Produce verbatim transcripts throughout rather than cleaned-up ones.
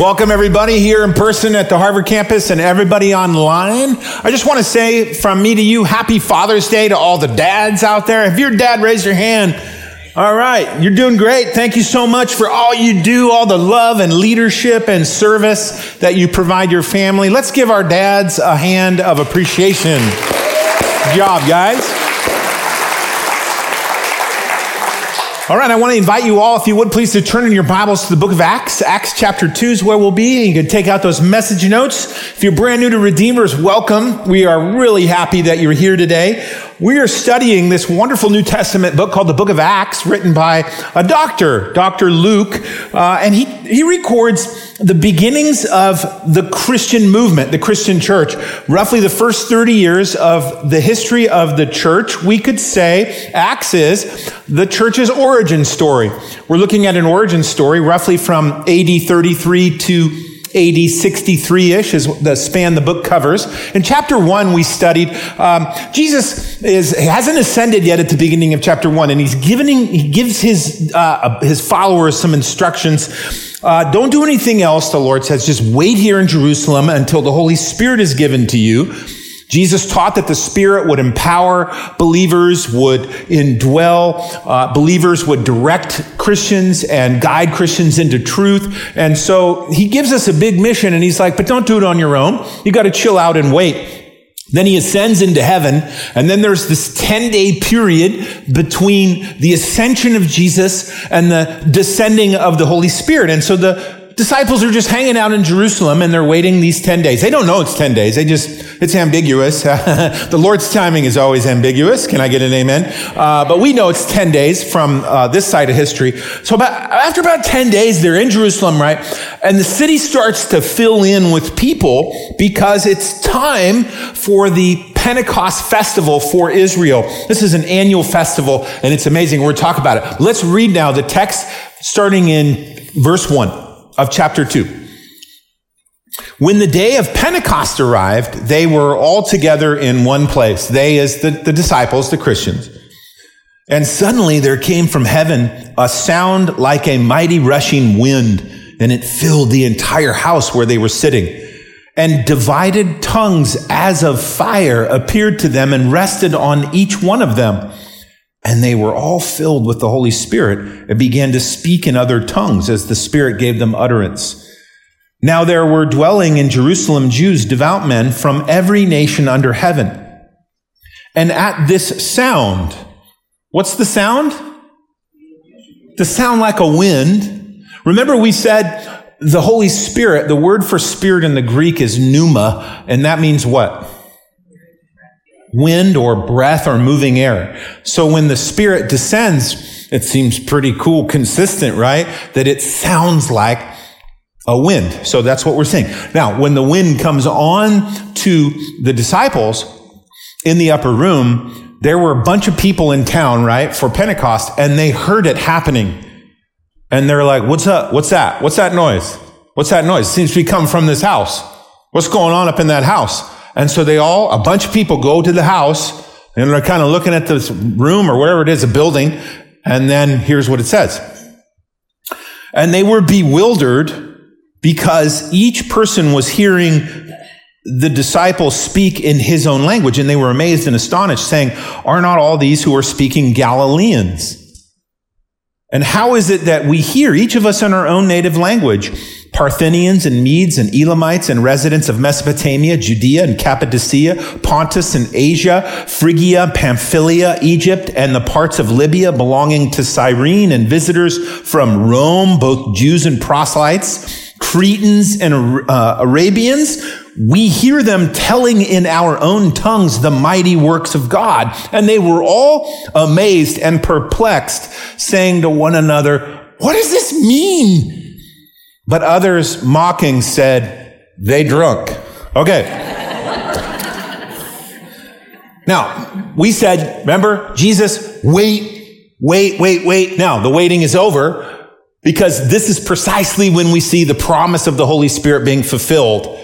Welcome everybody here in person at the Harvard campus and everybody online. I just want to say from me to you, happy Father's Day to all the dads out there. If your dad, raise your hand. All right, you're doing great. Thank you so much for all you do, all the love and leadership and service that you provide your family. Let's give our dads a hand of appreciation. Good job, guys. All right, I want to invite you all, if you would, please to turn in your Bibles to the Book of Acts. Acts chapter two is where we'll be. You can take out those message notes. If you're brand new to Redeemers, welcome. We are really happy that you're here today. We are studying this wonderful New Testament book called the Book of Acts, written by a doctor, Doctor Luke, uh, and he he records the beginnings of the Christian movement, the Christian church. Roughly the first thirty years of the history of the church, we could say Acts is the church's origin. Origin story. We're looking at an origin story roughly from A D thirty-three to A D sixty-three-ish is the span the book covers. In chapter one, we studied um, Jesus is hasn't ascended yet at the beginning of chapter one, and he's giving he gives his uh, his followers some instructions. Uh, don't do anything else, the Lord says. Just wait here in Jerusalem until the Holy Spirit is given to you. Jesus taught that the Spirit would empower believers, would indwell, uh, believers would direct Christians and guide Christians into truth. And so he gives us a big mission and he's like, but don't do it on your own. You got to chill out and wait. Then he ascends into heaven. And then there's this ten-day period between the ascension of Jesus and the descending of the Holy Spirit. And so the disciples are just hanging out in Jerusalem and they're waiting these ten days. They don't know it's ten days. They just, it's ambiguous. The Lord's timing is always ambiguous. Can I get an amen? Uh, but we know it's ten days from uh, this side of history. So about, after about ten days, they're in Jerusalem, right? And the city starts to fill in with people because it's time for the Pentecost festival for Israel. This is an annual festival and it's amazing. We're going to talk about it. Let's read now the text starting in verse one. Of chapter two. When the day of Pentecost arrived, they were all together in one place. They as the, the disciples, the Christians. And suddenly there came from heaven a sound like a mighty rushing wind, and it filled the entire house where they were sitting. And divided tongues as of fire appeared to them and rested on each one of them. And they were all filled with the Holy Spirit and began to speak in other tongues as the Spirit gave them utterance. Now there were dwelling in Jerusalem Jews, devout men from every nation under heaven. And at this sound, what's the sound? The sound like a wind. Remember we said the Holy Spirit, the word for spirit in the Greek is pneuma, and that means what? Wind or breath or moving air. So when the Spirit descends, it seems pretty cool, consistent, right? That it sounds like a wind. So that's what we're seeing. Now, when the wind comes on to the disciples in the upper room, there were a bunch of people in town, right, for Pentecost, and they heard it happening. And they're like, what's up? What's that? What's that noise? What's that noise? It seems to come from this house. What's going on up in that house? And so they all, a bunch of people go to the house and they're kind of looking at this room or wherever it is, a building. And then here's what it says. And they were bewildered because each person was hearing the disciples speak in his own language. And they were amazed and astonished, saying, are not all these who are speaking Galileans? And how is it that we hear, each of us in our own native language, Parthians and Medes and Elamites and residents of Mesopotamia, Judea and Cappadocia, Pontus and Asia, Phrygia, Pamphylia, Egypt, and the parts of Libya belonging to Cyrene, and visitors from Rome, both Jews and proselytes, Cretans and uh, Arabians, we hear them telling in our own tongues the mighty works of God. And they were all amazed and perplexed, saying to one another, what does this mean? But others mocking said, they drunk. Okay. Now, we said, remember, Jesus, wait, wait, wait, wait. Now, the waiting is over because this is precisely when we see the promise of the Holy Spirit being fulfilled.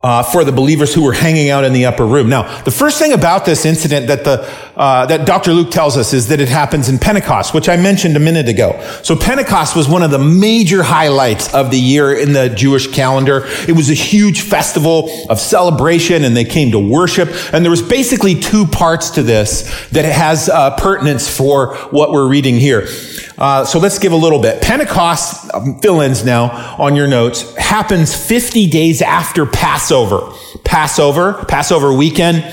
uh, for the believers who were hanging out in the upper room. Now, the first thing about this incident that the uh, that Doctor Luke tells us is that it happens in Pentecost, which I mentioned a minute ago. So Pentecost was one of the major highlights of the year in the Jewish calendar. It was a huge festival of celebration, and they came to worship. And there was basically two parts to this that has uh, pertinence for what we're reading here. Uh, so let's give a little bit. Pentecost, um, fill-ins now on your notes, happens fifty days after Passover. Passover, Passover weekend.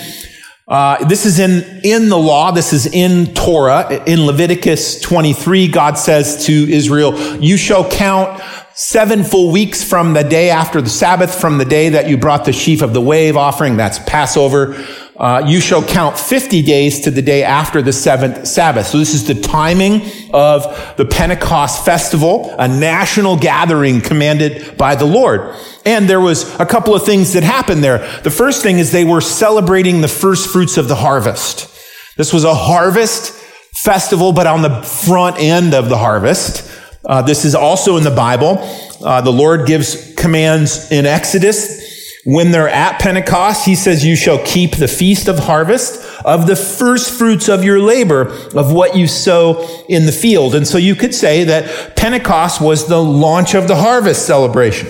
Uh, this is in, in the law. This is in Torah. In Leviticus twenty-three, God says to Israel, you shall count seven full weeks from the day after the Sabbath, from the day that you brought the sheaf of the wave offering. That's Passover. Uh, you shall count fifty days to the day after the seventh Sabbath. So this is the timing of the Pentecost festival, a national gathering commanded by the Lord. And there was a couple of things that happened there. The first thing is they were celebrating the first fruits of the harvest. This was a harvest festival, but on the front end of the harvest. Uh, this is also in the Bible. Uh, the Lord gives commands in Exodus. When they're at Pentecost, he says, you shall keep the feast of harvest of the first fruits of your labor of what you sow in the field. And so you could say that Pentecost was the launch of the harvest celebration.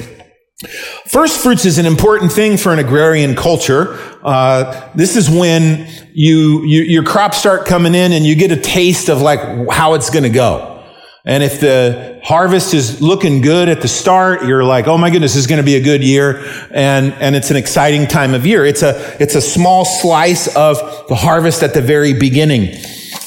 First fruits is an important thing for an agrarian culture. Uh, this is when you, you, your crops start coming in and you get a taste of like how it's going to go. And if the harvest is looking good at the start, you're like, oh my goodness, this is going to be a good year. And, and it's an exciting time of year. It's a, it's a small slice of the harvest at the very beginning.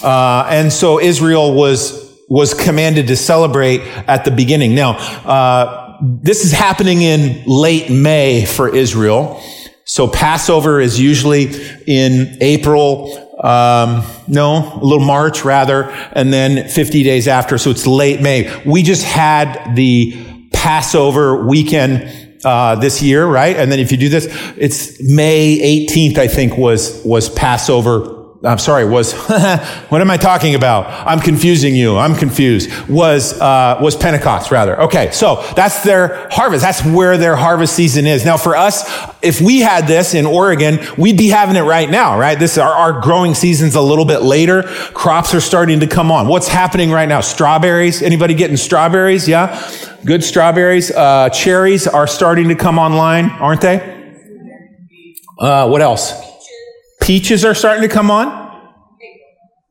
Uh, and so Israel was, was commanded to celebrate at the beginning. Now, uh, this is happening in late May for Israel. So Passover is usually in April. Um, no, a little March rather, and then fifty days after. So it's late May. We just had the Passover weekend, uh, this year, right? And then if you do this, it's May eighteenth, I think was, was Passover. I'm sorry, was, what am I talking about? I'm confusing you. I'm confused. Was, uh, was Pentecost rather. Okay. So that's their harvest. That's where their harvest season is. Now for us, if we had this in Oregon, we'd be having it right now, right? This, our, our growing season's a little bit later. Crops are starting to come on. What's happening right now? Strawberries. Anybody getting strawberries? Yeah. Good strawberries. Uh, cherries are starting to come online, aren't they? Uh, what else? Peaches are starting to come on?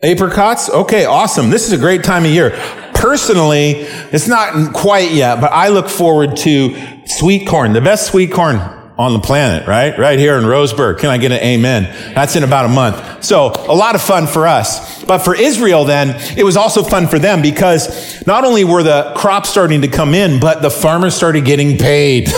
Apricots? Okay, awesome. This is a great time of year. Personally, it's not quite yet, but I look forward to sweet corn, the best sweet corn on the planet, right? Right here in Roseburg. Can I get an amen? That's in about a month. So a lot of fun for us. But for Israel then, it was also fun for them because not only were the crops starting to come in, but the farmers started getting paid,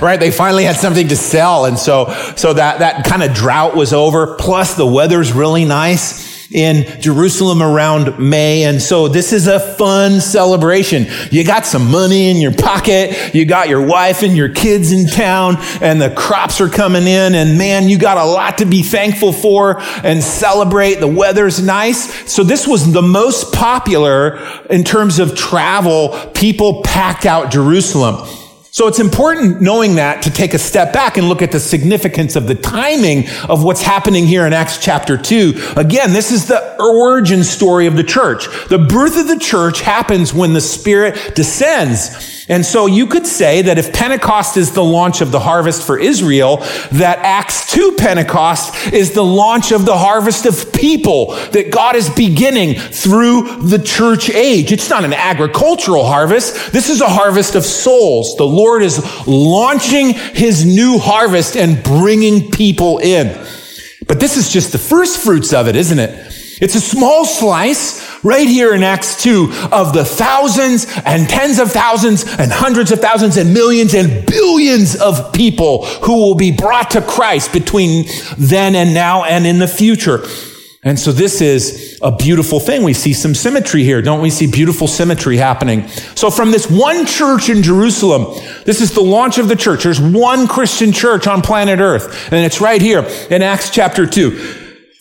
right? They finally had something to sell. And so, so that, that kind of drought was over. Plus the weather's really nice in Jerusalem around May. And so this is a fun celebration. You got some money in your pocket. You got your wife and your kids in town and the crops are coming in. And man, you got a lot to be thankful for and celebrate. The weather's nice. So this was the most popular in terms of travel. People packed out Jerusalem. So it's important knowing that to take a step back and look at the significance of the timing of what's happening here in Acts chapter two. Again, this is the origin story of the church. The birth of the church happens when the Spirit descends. And so you could say that if Pentecost is the launch of the harvest for Israel, that Acts two Pentecost is the launch of the harvest of people that God is beginning through the church age. It's not an agricultural harvest. This is a harvest of souls. The Lord Lord is launching his new harvest and bringing people in. But this is just the first fruits of it, isn't it? It's a small slice right here in Acts two of the thousands and tens of thousands and hundreds of thousands and millions and billions of people who will be brought to Christ between then and now and in the future. And so this is a beautiful thing. We see some symmetry here. Don't we see beautiful symmetry happening? So from this one church in Jerusalem, this is the launch of the church. There's one Christian church on planet Earth, and it's right here in Acts chapter two.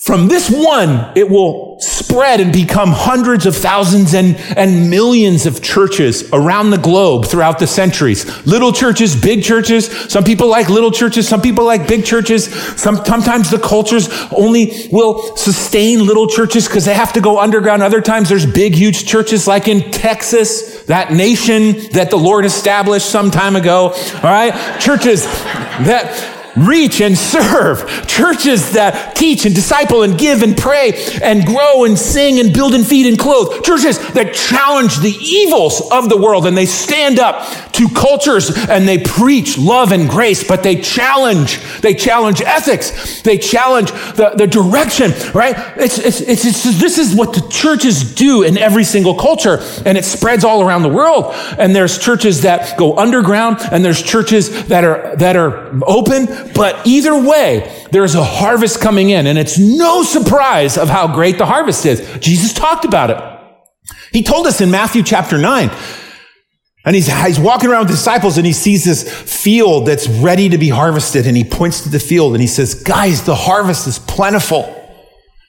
From this one, it will spread and become hundreds of thousands and, and millions of churches around the globe throughout the centuries. Little churches, big churches. Some people like little churches. Some people like big churches. Some, sometimes the cultures only will sustain little churches because they have to go underground. Other times there's big, huge churches like in Texas, that nation that the Lord established some time ago. All right. Churches that reach and serve, churches that teach and disciple and give and pray and grow and sing and build and feed and clothe, churches that challenge the evils of the world, and they stand up to cultures and they preach love and grace, but they challenge, they challenge ethics, they challenge the, the direction, right? It's, it's, it's, it's, this is what the churches do in every single culture, and it spreads all around the world. And there's churches that go underground, and there's churches that are, that are open. But either way, there's a harvest coming in, and it's no surprise of how great the harvest is. Jesus talked about it. He told us in Matthew chapter nine, and he's, he's walking around with disciples, and he sees this field that's ready to be harvested, and he points to the field, and he says, guys, the harvest is plentiful.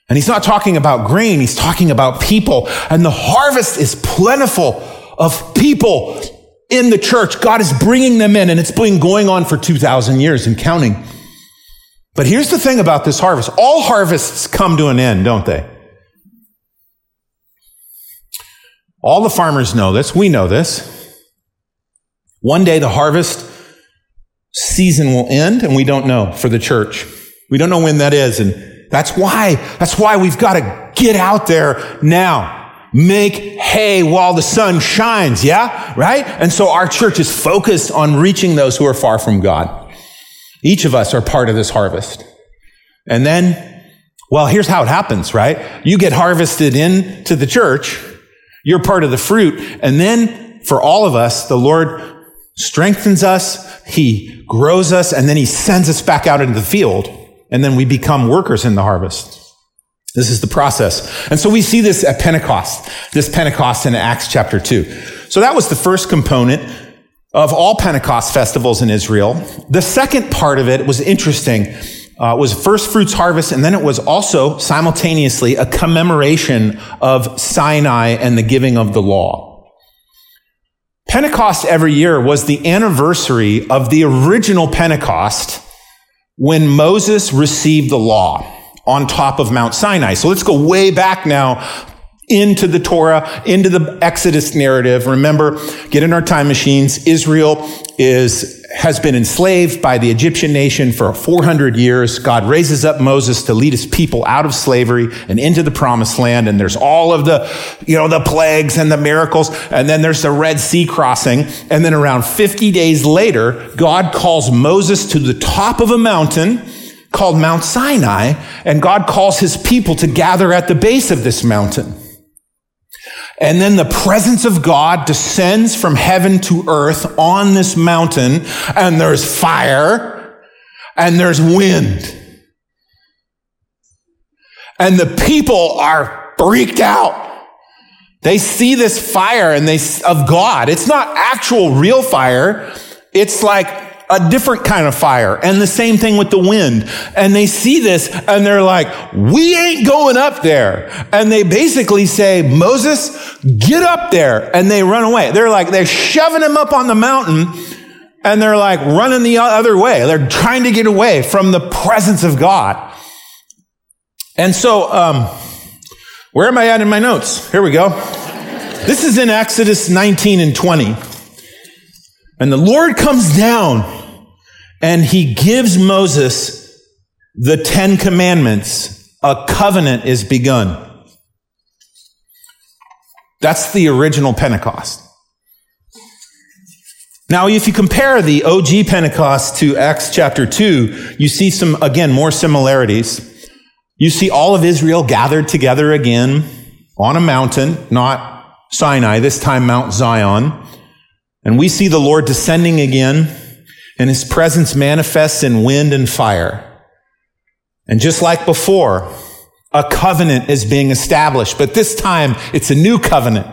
And he's not talking about grain, he's talking about people, and the harvest is plentiful of people. In the church, God is bringing them in, and it's been going on for two thousand years and counting. But here's the thing about this harvest. All harvests come to an end, don't they? All the farmers know this. We know this. One day the harvest season will end, and we don't know for the church. We don't know when that is, and that's why, that's why we've got to get out there now. Make hay while the sun shines, yeah? Right? And so our church is focused on reaching those who are far from God. Each of us are part of this harvest. And then, well, here's how it happens, right? You get harvested into the church. You're part of the fruit. And then for all of us, the Lord strengthens us. He grows us. And then he sends us back out into the field. And then we become workers in the harvest. This is the process. And so we see this at Pentecost, this Pentecost in Acts chapter two. So that was the first component of all Pentecost festivals in Israel. The second part of it was interesting, uh, was first fruits harvest, and then it was also simultaneously a commemoration of Sinai and the giving of the law. Pentecost every year was the anniversary of the original Pentecost when Moses received the law on top of Mount Sinai. So let's go way back now into the Torah, into the Exodus narrative. Remember, get in our time machines. Israel is, has been enslaved by the Egyptian nation for four hundred years. God raises up Moses to lead his people out of slavery and into the promised land. And there's all of the, you know, the plagues and the miracles. And then there's the Red Sea crossing. And then around fifty days later, God calls Moses to the top of a mountain called Mount Sinai, and God calls his people to gather at the base of this mountain. And then the presence of God descends from heaven to earth on this mountain, and there's fire, and there's wind. And the people are freaked out. They see this fire and they of God. It's not actual real fire. It's like a different kind of fire, and the same thing with the wind. And they see this and they're like, we ain't going up there. And they basically say, Moses, get up there. And they run away. They're like, they're shoving him up on the mountain and they're like running the other way. They're trying to get away from the presence of God. And so, um, where am I at in my notes? Here we go. This is in Exodus nineteen and twenty. And the Lord comes down and he gives Moses the Ten Commandments. A covenant is begun. That's the original Pentecost. Now, if you compare the O G Pentecost to Acts chapter two, you see some, again, more similarities. You see all of Israel gathered together again on a mountain, not Sinai, this time Mount Zion. And we see the Lord descending again, and his presence manifests in wind and fire. And just like before, a covenant is being established, but this time it's a new covenant.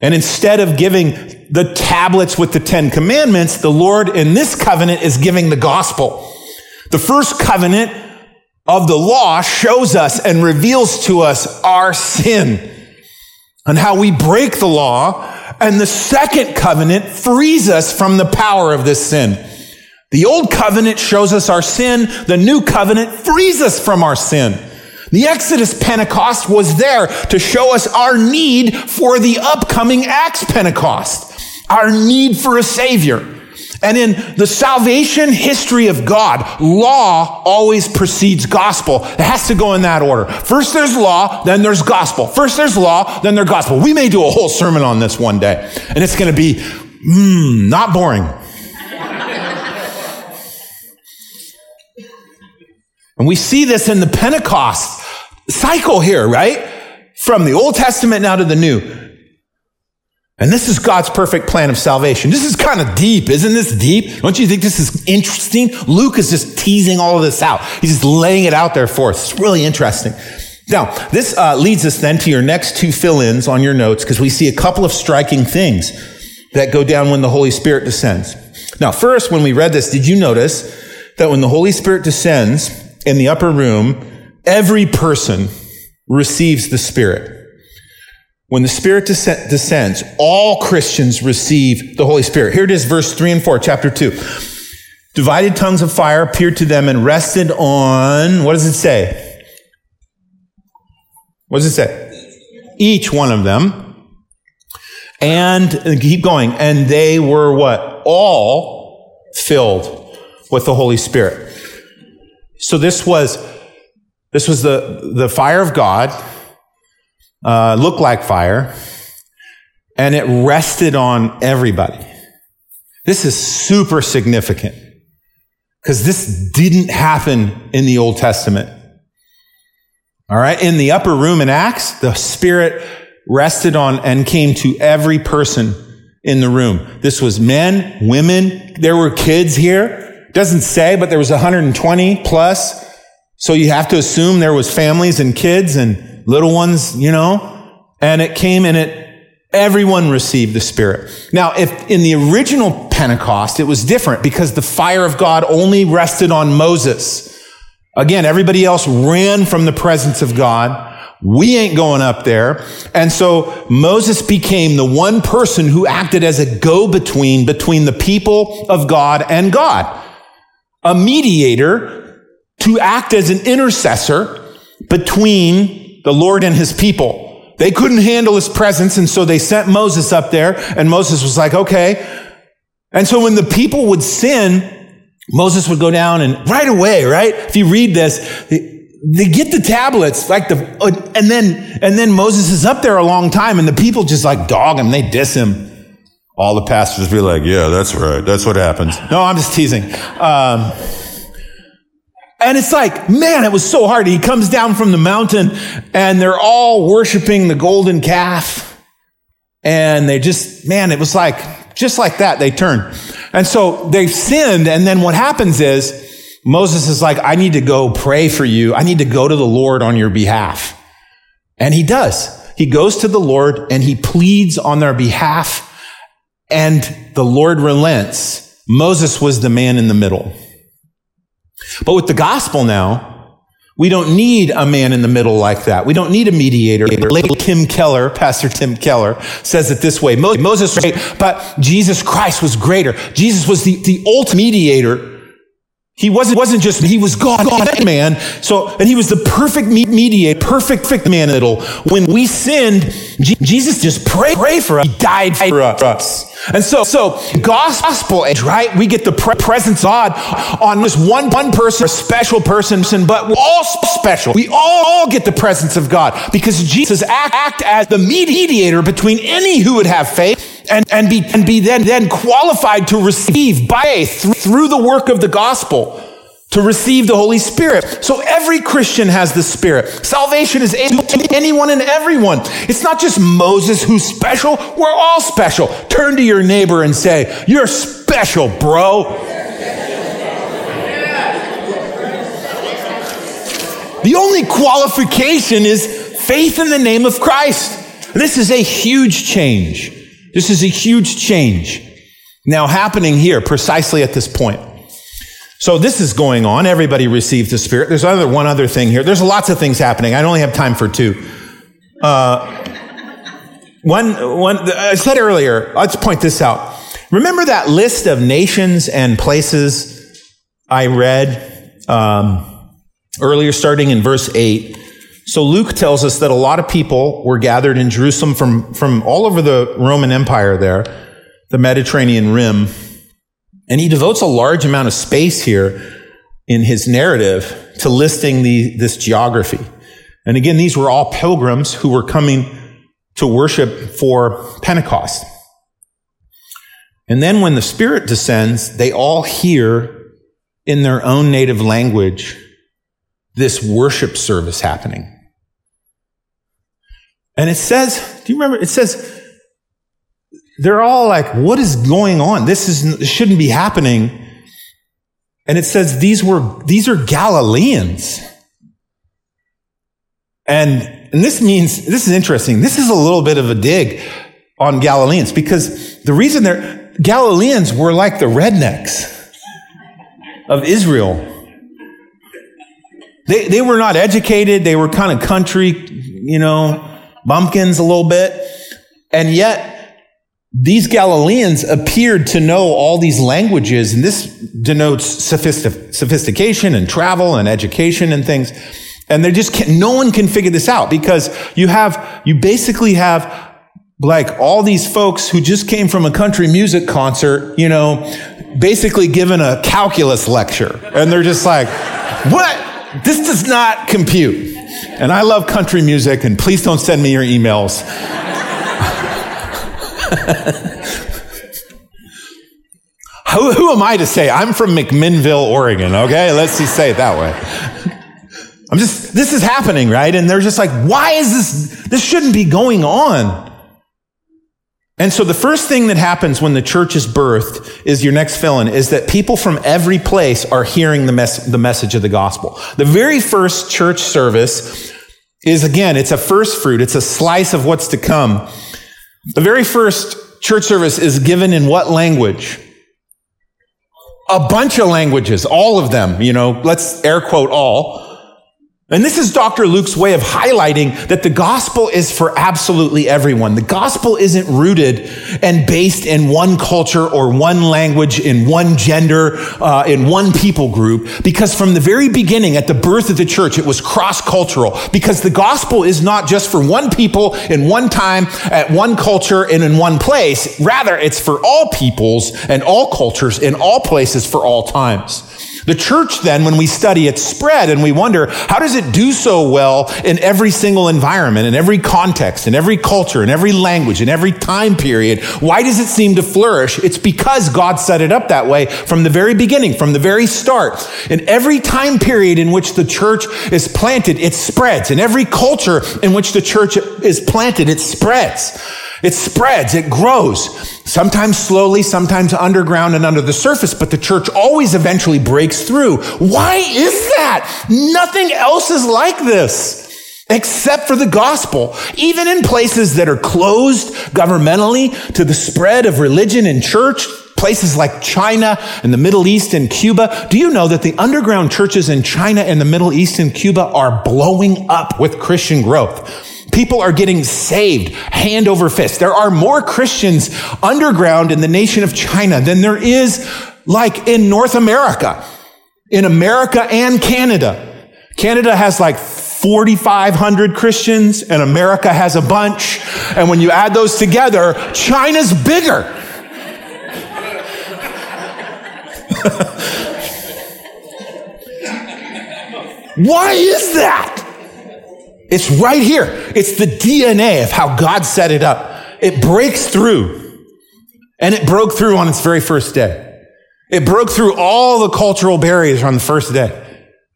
And instead of giving the tablets with the Ten Commandments, the Lord in this covenant is giving the gospel. The first covenant of the law shows us and reveals to us our sin and how we break the law. And the second covenant frees us from the power of this sin. The old covenant shows us our sin. The new covenant frees us from our sin. The Exodus Pentecost was there to show us our need for the upcoming Acts Pentecost, our need for a Savior. And in the salvation history of God, law always precedes gospel. It has to go in that order. First there's law, then there's gospel. First there's law, then there's gospel. We may do a whole sermon on this one day, and it's going to be mm, not boring. And we see this in the Pentecost cycle here, right? From the Old Testament now to the New. And this is God's perfect plan of salvation. This is kind of deep. Isn't this deep? Don't you think this is interesting? Luke is just teasing all of this out. He's just laying it out there for us. It's really interesting. Now, this uh, leads us then to your next two fill-ins on your notes, because we see a couple of striking things that go down when the Holy Spirit descends. Now, first, when we read this, did you notice that when the Holy Spirit descends in the upper room, every person receives the Spirit? When the Spirit descends, all Christians receive the Holy Spirit. Here it is, verse three and four, chapter two. Divided tongues of fire appeared to them and rested on, what does it say? What does it say? Each one of them. And keep going. And they were what? All filled with the Holy Spirit. So this was, this was the, the fire of God. Uh, looked like fire, and it rested on everybody. This is super significant because this didn't happen in the Old Testament. All right. In the upper room in Acts, the Spirit rested on and came to every person in the room. This was men, women. There were kids here. Doesn't say, but there was one hundred twenty plus. So you have to assume there was families and kids and little ones, you know, and it came and it, everyone received the Spirit. Now, if in the original Pentecost, it was different because the fire of God only rested on Moses. Again, everybody else ran from the presence of God. We ain't going up there. And so Moses became the one person who acted as a go-between between the people of God and God, a mediator to act as an intercessor between the Lord and his people. They couldn't handle his presence, and so they sent Moses up there, and Moses was like, okay. And so when the people would sin, Moses would go down and right away, right? If you read this, they, they get the tablets, like the, and then, and then Moses is up there a long time, and the people just like dog him, they diss him. All the pastors be like, yeah, that's right. That's what happens. No, I'm just teasing. Um, And it's like, man, it was so hard. He comes down from the mountain and they're all worshiping the golden calf. And they just, man, it was like, just like that, they turn. And so they've sinned. And then what happens is Moses is like, I need to go pray for you. I need to go to the Lord on your behalf. And he does. He goes to the Lord and he pleads on their behalf. And the Lord relents. Moses was the man in the middle. But with the gospel now, we don't need a man in the middle like that. We don't need a mediator. Tim Keller, Pastor Tim Keller, says it this way. Moses was great, but Jesus Christ was greater. Jesus was the, the ultimate mediator. He wasn't, wasn't just, he was God, God, man. So, and he was the perfect mediator, perfect, perfect man in the middle. When we sinned, Jesus just prayed, prayed for us. He died for us. And so, so, gospel age, right? We get the presence of God on this one, one person, a special person, but we're all special. We all get the presence of God because Jesus act, act as the mediator between any who would have faith. And, and be, and be then, then qualified to receive by faith through, through the work of the gospel to receive the Holy Spirit. So every Christian has the Spirit. Salvation is able to anyone and everyone. It's not just Moses who's special. We're all special. Turn to your neighbor and say, you're special, bro. The only qualification is faith in the name of Christ. This is a huge change. This is a huge change now happening here precisely at this point. So this is going on. Everybody received the Spirit. There's other one other thing here. There's lots of things happening. I only have time for two. Uh, one, one. I said earlier, let's point this out. Remember that list of nations and places I read um, earlier, starting in verse eight? So Luke tells us that a lot of people were gathered in Jerusalem from, from all over the Roman Empire there, the Mediterranean Rim. And he devotes a large amount of space here in his narrative to listing the, this geography. And again, these were all pilgrims who were coming to worship for Pentecost. And then when the Spirit descends, they all hear in their own native language this worship service happening. And it says, do you remember? It says, they're all like, what is going on? This is this shouldn't be happening. And it says, these were, these are Galileans. And, and this means, this is interesting. This is a little bit of a dig on Galileans, because the reason they're, Galileans were like the rednecks of Israel. They they were not educated. They were kind of country, you know, bumpkins a little bit. And yet, these Galileans appeared to know all these languages, and this denotes sophistic- sophistication and travel and education and things. And they just can't, no one can figure this out, because you have, you basically have like all these folks who just came from a country music concert, you know, basically given a calculus lecture. And they're just like, what? This does not compute. And I love country music, and please don't send me your emails. who, who am I to say? I'm from McMinnville, Oregon, okay? Let's just say it that way. I'm just, this is happening, right? And they're just like, why is this? This shouldn't be going on. And so the first thing that happens when the church is birthed is your next fill-in, is that people from every place are hearing the, mes- the message of the gospel. The very first church service is, again, it's a first fruit. It's a slice of what's to come. The very first church service is given in what language? A bunch of languages, all of them, you know, let's air quote all. And this is Doctor Luke's way of highlighting that the gospel is for absolutely everyone. The gospel isn't rooted and based in one culture or one language, in one gender, uh, in one people group, because from the very beginning, at the birth of the church, it was cross-cultural, because the gospel is not just for one people in one time, at one culture, and in one place. Rather, it's for all peoples and all cultures in all places for all times. The church then, when we study its spread and we wonder, how does it do so well in every single environment, in every context, in every culture, in every language, in every time period? Why does it seem to flourish? It's because God set it up that way from the very beginning, from the very start. In every time period in which the church is planted, it spreads. In every culture in which the church is planted, it spreads. It spreads, it grows, sometimes slowly, sometimes underground and under the surface, but the church always eventually breaks through. Why is that? Nothing else is like this except for the gospel. Even in places that are closed governmentally to the spread of religion and church, places like China and the Middle East and Cuba, do you know that the underground churches in China and the Middle East and Cuba are blowing up with Christian growth? People are getting saved hand over fist. There are more Christians underground in the nation of China than there is like in North America, in America and Canada. Canada has like four thousand five hundred Christians, and America has a bunch. And when you add those together, China's bigger. Why is that? It's right here. It's the D N A of how God set it up. It breaks through, and it broke through on its very first day. It broke through all the cultural barriers on the first day.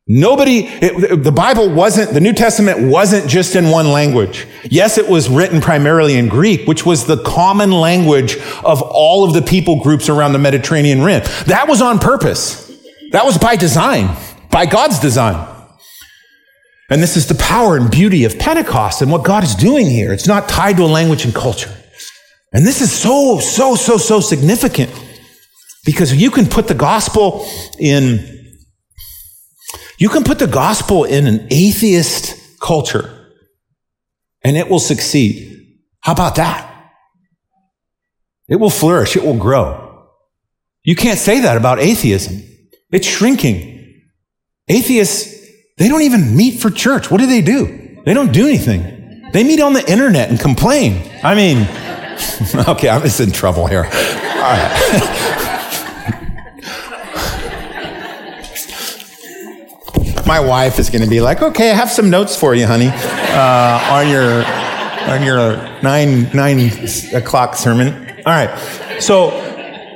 Nobody, it, the Bible wasn't, the New Testament wasn't just in one language. Yes, it was written primarily in Greek, which was the common language of all of the people groups around the Mediterranean Rim. That was on purpose. That was by design, by God's design. And this is the power and beauty of Pentecost and what God is doing here. It's not tied to a language and culture. And this is so, so, so, so significant. Because you can put the gospel in, you can put the gospel in an atheist culture and it will succeed. How about that? It will flourish. It will grow. You can't say that about atheism. It's shrinking. Atheists, they don't even meet for church. What do they do? They don't do anything. They meet on the internet and complain. I mean, okay, I'm just in trouble here. All right. My wife is going to be like, okay, I have some notes for you, honey, uh, on your on your nine nine o'clock sermon. All right. So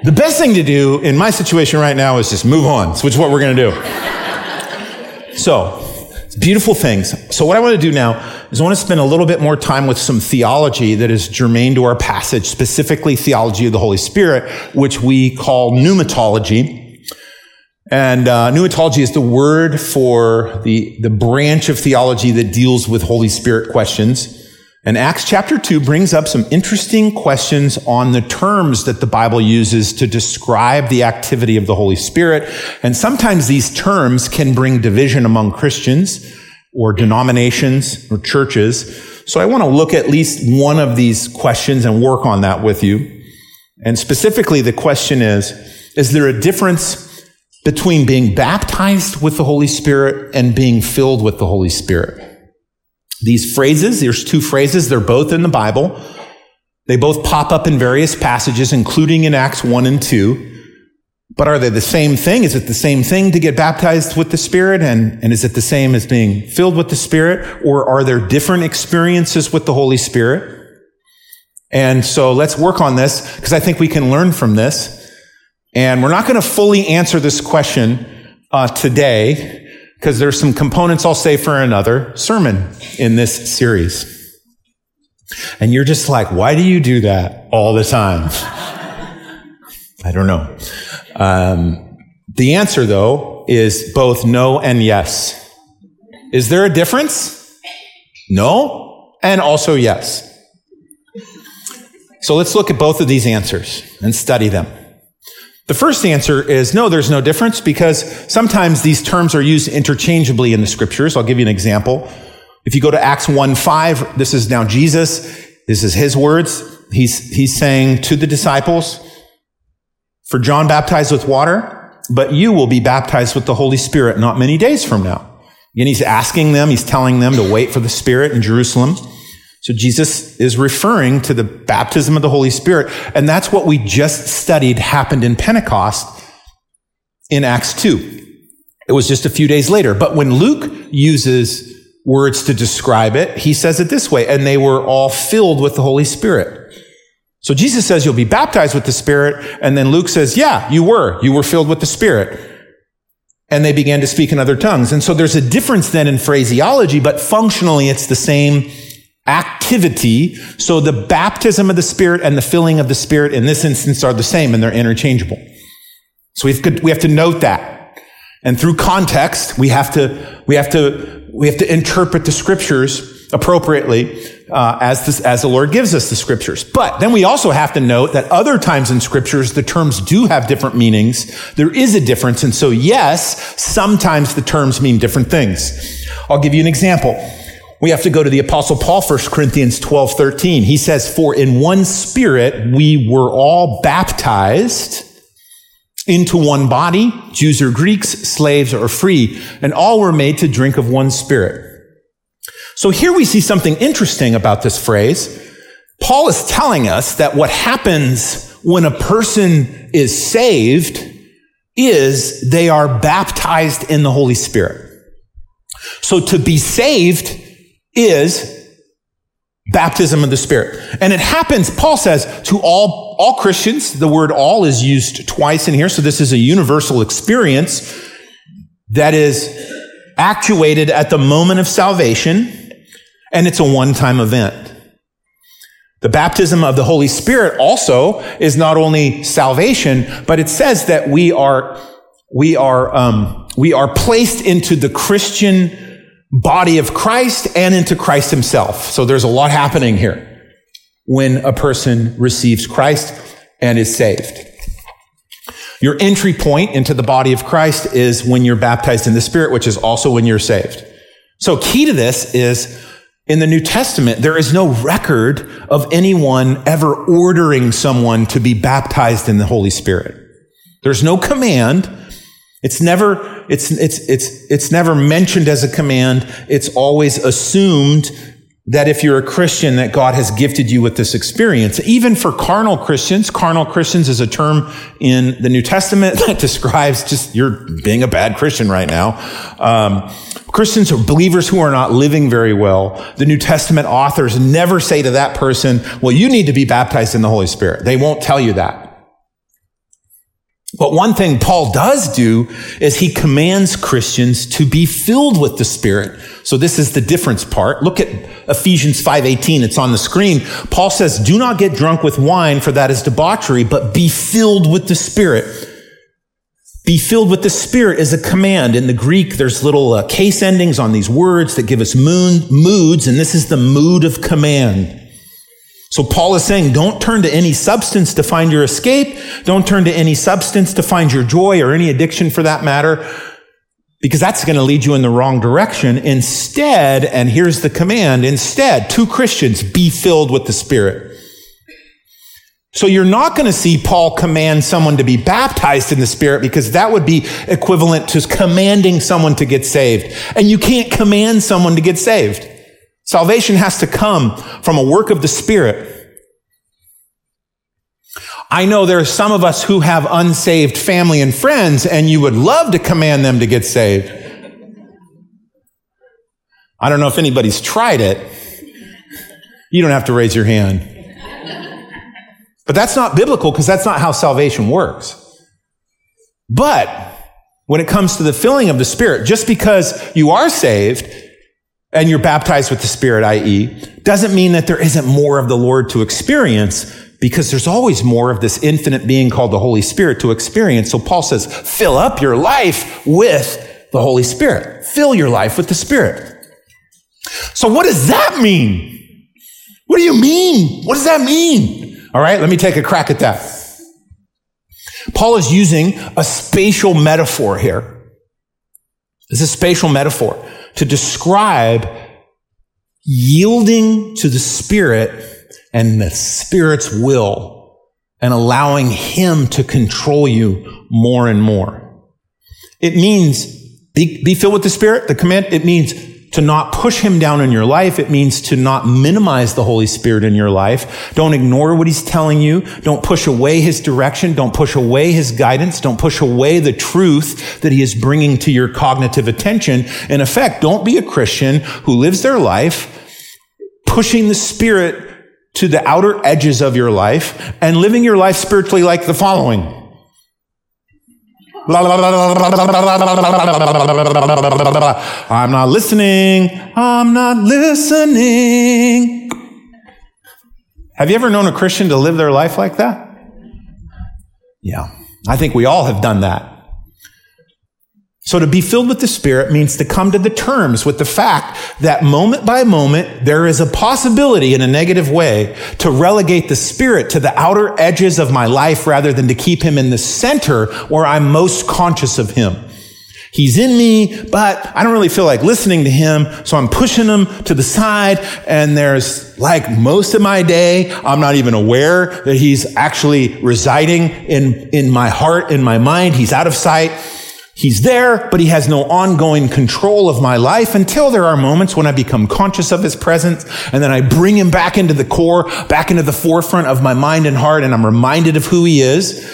the best thing to do in my situation right now is just move on, which is what we're going to do. So beautiful things. So what I want to do now is I want to spend a little bit more time with some theology that is germane to our passage, specifically theology of the Holy Spirit, which we call pneumatology. And uh, pneumatology is the word for the, the branch of theology that deals with Holy Spirit questions. And Acts chapter two brings up some interesting questions on the terms that the Bible uses to describe the activity of the Holy Spirit. And sometimes these terms can bring division among Christians or denominations or churches. So I want to look at least one of these questions and work on that with you. And specifically, the question is, is there a difference between being baptized with the Holy Spirit and being filled with the Holy Spirit? These phrases, there's two phrases, they're both in the Bible. They both pop up in various passages, including in Acts one and two. But are they the same thing? Is it the same thing to get baptized with the Spirit? And, and is it the same as being filled with the Spirit? Or are there different experiences with the Holy Spirit? And so let's work on this, because I think we can learn from this. And we're not going to fully answer this question uh, today, because there's some components I'll say for another sermon in this series. And you're just like, why do you do that all the time? I don't know. Um, the answer, though, is both no and yes. Is there a difference? No, and also yes. So let's look at both of these answers and study them. The first answer is no, there's no difference, because sometimes these terms are used interchangeably in the scriptures. I'll give you an example. If you go to Acts one five, this is now Jesus. This is his words. He's, he's saying to the disciples, for John baptized with water, but you will be baptized with the Holy Spirit not many days from now. And he's asking them, he's telling them to wait for the Spirit in Jerusalem. So Jesus is referring to the baptism of the Holy Spirit, and that's what we just studied happened in Pentecost in Acts two. It was just a few days later. But when Luke uses words to describe it, he says it this way, and they were all filled with the Holy Spirit. So Jesus says you'll be baptized with the Spirit, and then Luke says, yeah, you were. You were filled with the Spirit. And they began to speak in other tongues. And so there's a difference then in phraseology, but functionally it's the same activity. So the baptism of the Spirit and the filling of the Spirit in this instance are the same, and they're interchangeable. So we've could, we have to note that, and through context we have to we have to we have to interpret the scriptures appropriately uh, as this, as the Lord gives us the scriptures. But then we also have to note that other times in scriptures the terms do have different meanings. There is a difference, and so yes, sometimes the terms mean different things. I'll give you an example. We have to go to the Apostle Paul, First Corinthians twelve thirteen. He says, for in one Spirit we were all baptized into one body, Jews or Greeks, slaves or free, and all were made to drink of one Spirit. So here we see something interesting about this phrase. Paul is telling us that what happens when a person is saved is they are baptized in the Holy Spirit. So to be saved is baptism of the Spirit. And it happens, Paul says, to all, all Christians. The word all is used twice in here. So this is a universal experience that is actuated at the moment of salvation. And it's a one-time event. The baptism of the Holy Spirit also is not only salvation, but it says that we are, we are, um, we are placed into the Christian body of Christ and into Christ himself. So there's a lot happening here when a person receives Christ and is saved. Your entry point into the body of Christ is when you're baptized in the Spirit, which is also when you're saved. So key to this is, in the New Testament, there is no record of anyone ever ordering someone to be baptized in the Holy Spirit. There's no command. It's never, it's, it's, it's, it's never mentioned as a command. It's always assumed that if you're a Christian, that God has gifted you with this experience. Even for carnal Christians, carnal Christians is a term in the New Testament that describes just you're being a bad Christian right now. Um, Christians or believers who are not living very well, the New Testament authors never say to that person, well, you need to be baptized in the Holy Spirit. They won't tell you that. But one thing Paul does do is he commands Christians to be filled with the Spirit. So this is the difference part. Look at Ephesians five eighteen. It's on the screen. Paul says, do not get drunk with wine, for that is debauchery, but be filled with the Spirit. Be filled with the Spirit is a command. In the Greek, there's little uh, case endings on these words that give us moon, moods, and this is the mood of command. So Paul is saying, don't turn to any substance to find your escape. Don't turn to any substance to find your joy or any addiction for that matter, because that's going to lead you in the wrong direction. Instead, and here's the command, instead, to Christians, be filled with the Spirit. So you're not going to see Paul command someone to be baptized in the Spirit, because that would be equivalent to commanding someone to get saved. And you can't command someone to get saved. Salvation has to come from a work of the Spirit. I know there are some of us who have unsaved family and friends, and you would love to command them to get saved. I don't know if anybody's tried it. You don't have to raise your hand. But that's not biblical, because that's not how salvation works. But when it comes to the filling of the Spirit, just because you are saved and you're baptized with the Spirit, that is, doesn't mean that there isn't more of the Lord to experience, because there's always more of this infinite being called the Holy Spirit to experience. So Paul says, fill up your life with the Holy Spirit. Fill your life with the Spirit. So what does that mean? What do you mean? What does that mean? All right, let me take a crack at that. Paul is using a spatial metaphor here. It's a spatial metaphor to describe yielding to the Spirit and the Spirit's will and allowing Him to control you more and more. It means be, be filled with the Spirit, the command. It means to not push Him down in your life. It means to not minimize the Holy Spirit in your life. Don't ignore what He's telling you. Don't push away His direction. Don't push away His guidance. Don't push away the truth that He is bringing to your cognitive attention. In effect, don't be a Christian who lives their life pushing the Spirit to the outer edges of your life and living your life spiritually like the following. I'm not listening. I'm not listening. Have you ever known a Christian to live their life like that? Yeah, I think we all have done that. So to be filled with the Spirit means to come to the terms with the fact that moment by moment, there is a possibility in a negative way to relegate the Spirit to the outer edges of my life rather than to keep Him in the center where I'm most conscious of Him. He's in me, but I don't really feel like listening to Him, so I'm pushing Him to the side, and there's, like most of my day, I'm not even aware that He's actually residing in, in my heart, in my mind. He's out of sight. He's there, but He has no ongoing control of my life until there are moments when I become conscious of His presence, and then I bring Him back into the core, back into the forefront of my mind and heart, and I'm reminded of who He is.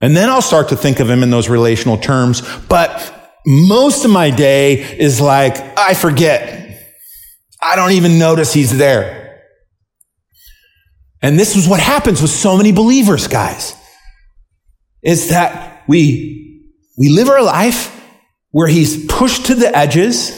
And then I'll start to think of Him in those relational terms. But most of my day is like, I forget. I don't even notice He's there. And this is what happens with so many believers, guys, is that we... We live our life where He's pushed to the edges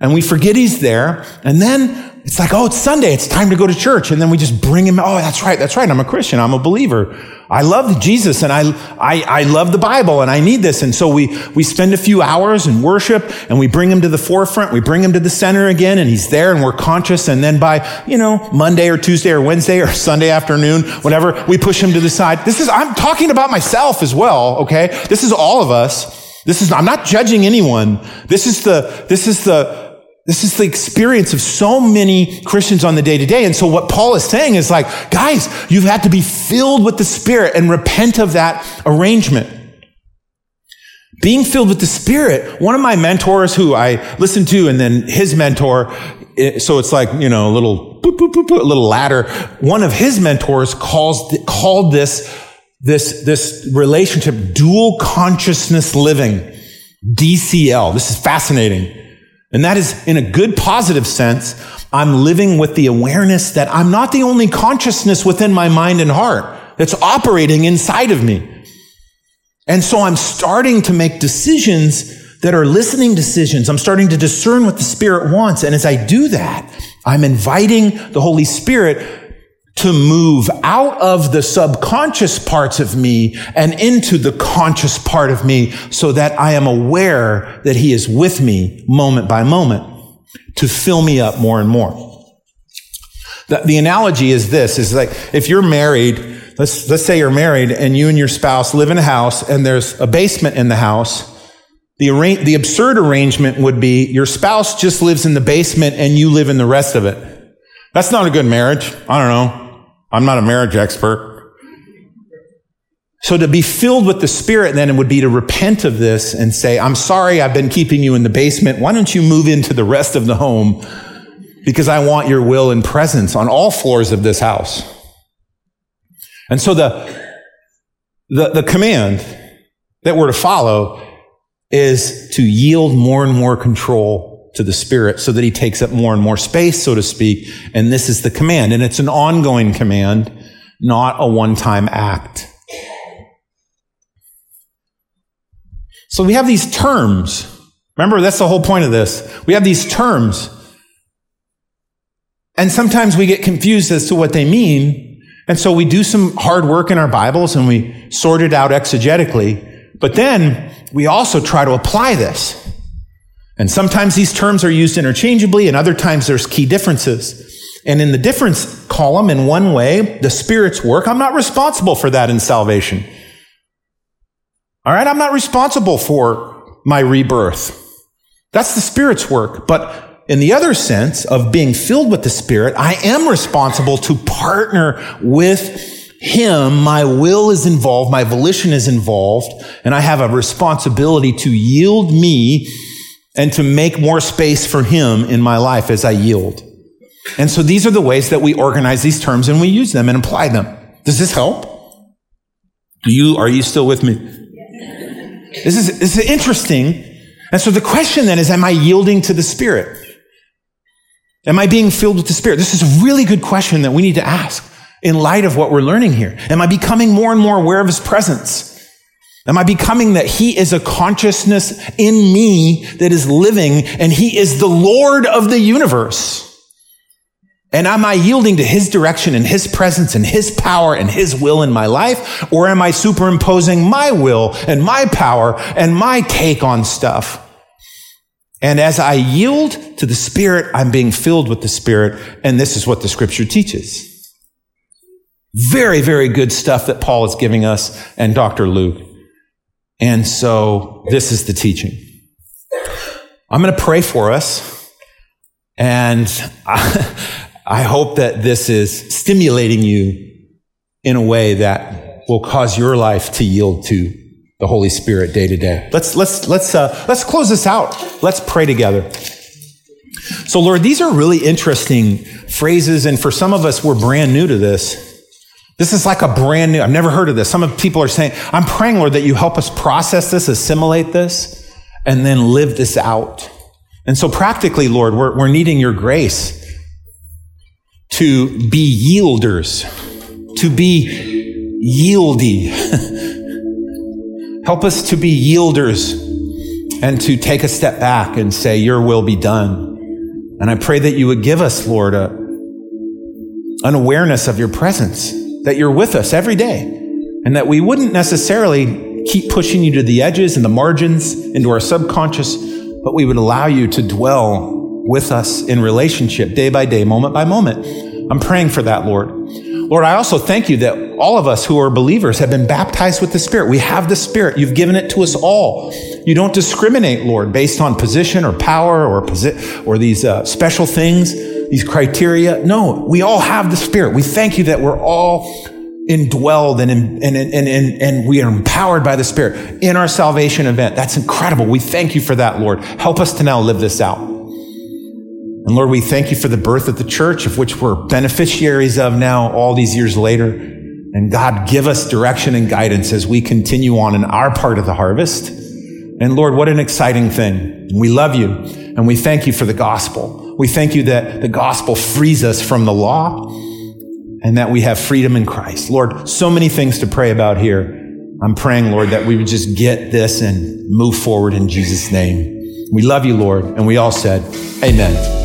and we forget He's there. And then It's like, oh, it's Sunday. It's time to go to church. And then we just bring him. Oh, that's right. That's right. I'm a Christian. I'm a believer. I love Jesus and I, I, I love the Bible and I need this. And so we, we spend a few hours in worship and we bring him to the forefront. We bring him to the center again and he's there and we're conscious. And then by, you know, Monday or Tuesday or Wednesday or Sunday afternoon, whatever, we push him to the side. This is, I'm talking about myself as well. Okay. This is all of us. This is, I'm not judging anyone. This is the, this is the, This is the experience of so many Christians on the day to day. And so what Paul is saying is like, guys, you've had to be filled with the Spirit and repent of that arrangement. Being filled with the Spirit. One of my mentors who I listened to and then his mentor. So it's like, you know, a little, boop, boop, boop, boop, a little ladder. One of his mentors calls, called this, this, this relationship dual consciousness living. D C L. This is fascinating. And that is, in a good positive sense, I'm living with the awareness that I'm not the only consciousness within my mind and heart that's operating inside of me. And so I'm starting to make decisions that are listening decisions. I'm starting to discern what the Spirit wants. And as I do that, I'm inviting the Holy Spirit to move out of the subconscious parts of me and into the conscious part of me so that I am aware that he is with me moment by moment to fill me up more and more. The, the analogy is this, is like if you're married, let's, let's say you're married and you and your spouse live in a house and there's a basement in the house. The, arra- the absurd arrangement would be your spouse just lives in the basement and you live in the rest of it. That's not a good marriage. I don't know. I'm not a marriage expert. So to be filled with the Spirit then it would be to repent of this and say, I'm sorry I've been keeping you in the basement. Why don't you move into the rest of the home? Because I want your will and presence on all floors of this house. And so the, the, the command that we're to follow is to yield more and more control to the Spirit so that he takes up more and more space, so to speak. And this is the command. And it's an ongoing command, not a one-time act. So we have these terms. Remember, that's the whole point of this. We have these terms. And sometimes we get confused as to what they mean. And so we do some hard work in our Bibles and we sort it out exegetically. But then we also try to apply this. And sometimes these terms are used interchangeably, and other times there's key differences. And in the difference column, in one way, the Spirit's work, I'm not responsible for that in salvation. All right, I'm not responsible for my rebirth. That's the Spirit's work. But in the other sense of being filled with the Spirit, I am responsible to partner with Him, my will is involved, my volition is involved, and I have a responsibility to yield me and to make more space for Him in my life as I yield. And so these are the ways that we organize these terms and we use them and apply them. Does this help? Do you, are you still with me? This is, this is interesting. And so the question then is, am I yielding to the Spirit? Am I being filled with the Spirit? This is a really good question that we need to ask in light of what we're learning here. Am I becoming more and more aware of His presence? Am I becoming that He is a consciousness in me that is living and He is the Lord of the universe? And am I yielding to His direction and His presence and His power and His will in my life? Or am I superimposing my will and my power and my take on stuff? And as I yield to the Spirit, I'm being filled with the Spirit. And this is what the Scripture teaches. Very, very good stuff that Paul is giving us and Doctor Luke. And so this is the teaching. I'm going to pray for us. And I, I hope that this is stimulating you in a way that will cause your life to yield to the Holy Spirit day to day. Let's, let's, let's, uh, let's close this out. Let's pray together. So Lord, these are really interesting phrases. And for some of us, we're brand new to this. This is like a brand new, I've never heard of this. Some of people are saying, I'm praying, Lord, that you help us process this, assimilate this, and then live this out. And so practically, Lord, we're, we're needing your grace to be yielders, to be yieldy. Help us to be yielders and to take a step back and say, your will be done. And I pray that you would give us, Lord, a, an awareness of your presence, that you're with us every day, and that we wouldn't necessarily keep pushing you to the edges and the margins into our subconscious, but we would allow you to dwell with us in relationship day by day, moment by moment. I'm praying for that, Lord. Lord, I also thank you that all of us who are believers have been baptized with the Spirit. We have the Spirit. You've given it to us all. You don't discriminate, Lord, based on position or power or posi- or these uh, special things, these criteria. No, we all have the Spirit. We thank you that we're all indwelled and, in, and, and, and, and we are empowered by the Spirit in our salvation event. That's incredible. We thank you for that, Lord. Help us to now live this out. And Lord, we thank you for the birth of the church, of which we're beneficiaries of now all these years later. And God, give us direction and guidance as we continue on in our part of the harvest. And Lord, what an exciting thing. We love you and we thank you for the gospel. We thank you that the gospel frees us from the law and that we have freedom in Christ. Lord, so many things to pray about here. I'm praying, Lord, that we would just get this and move forward in Jesus' name. We love you, Lord. And we all said, amen.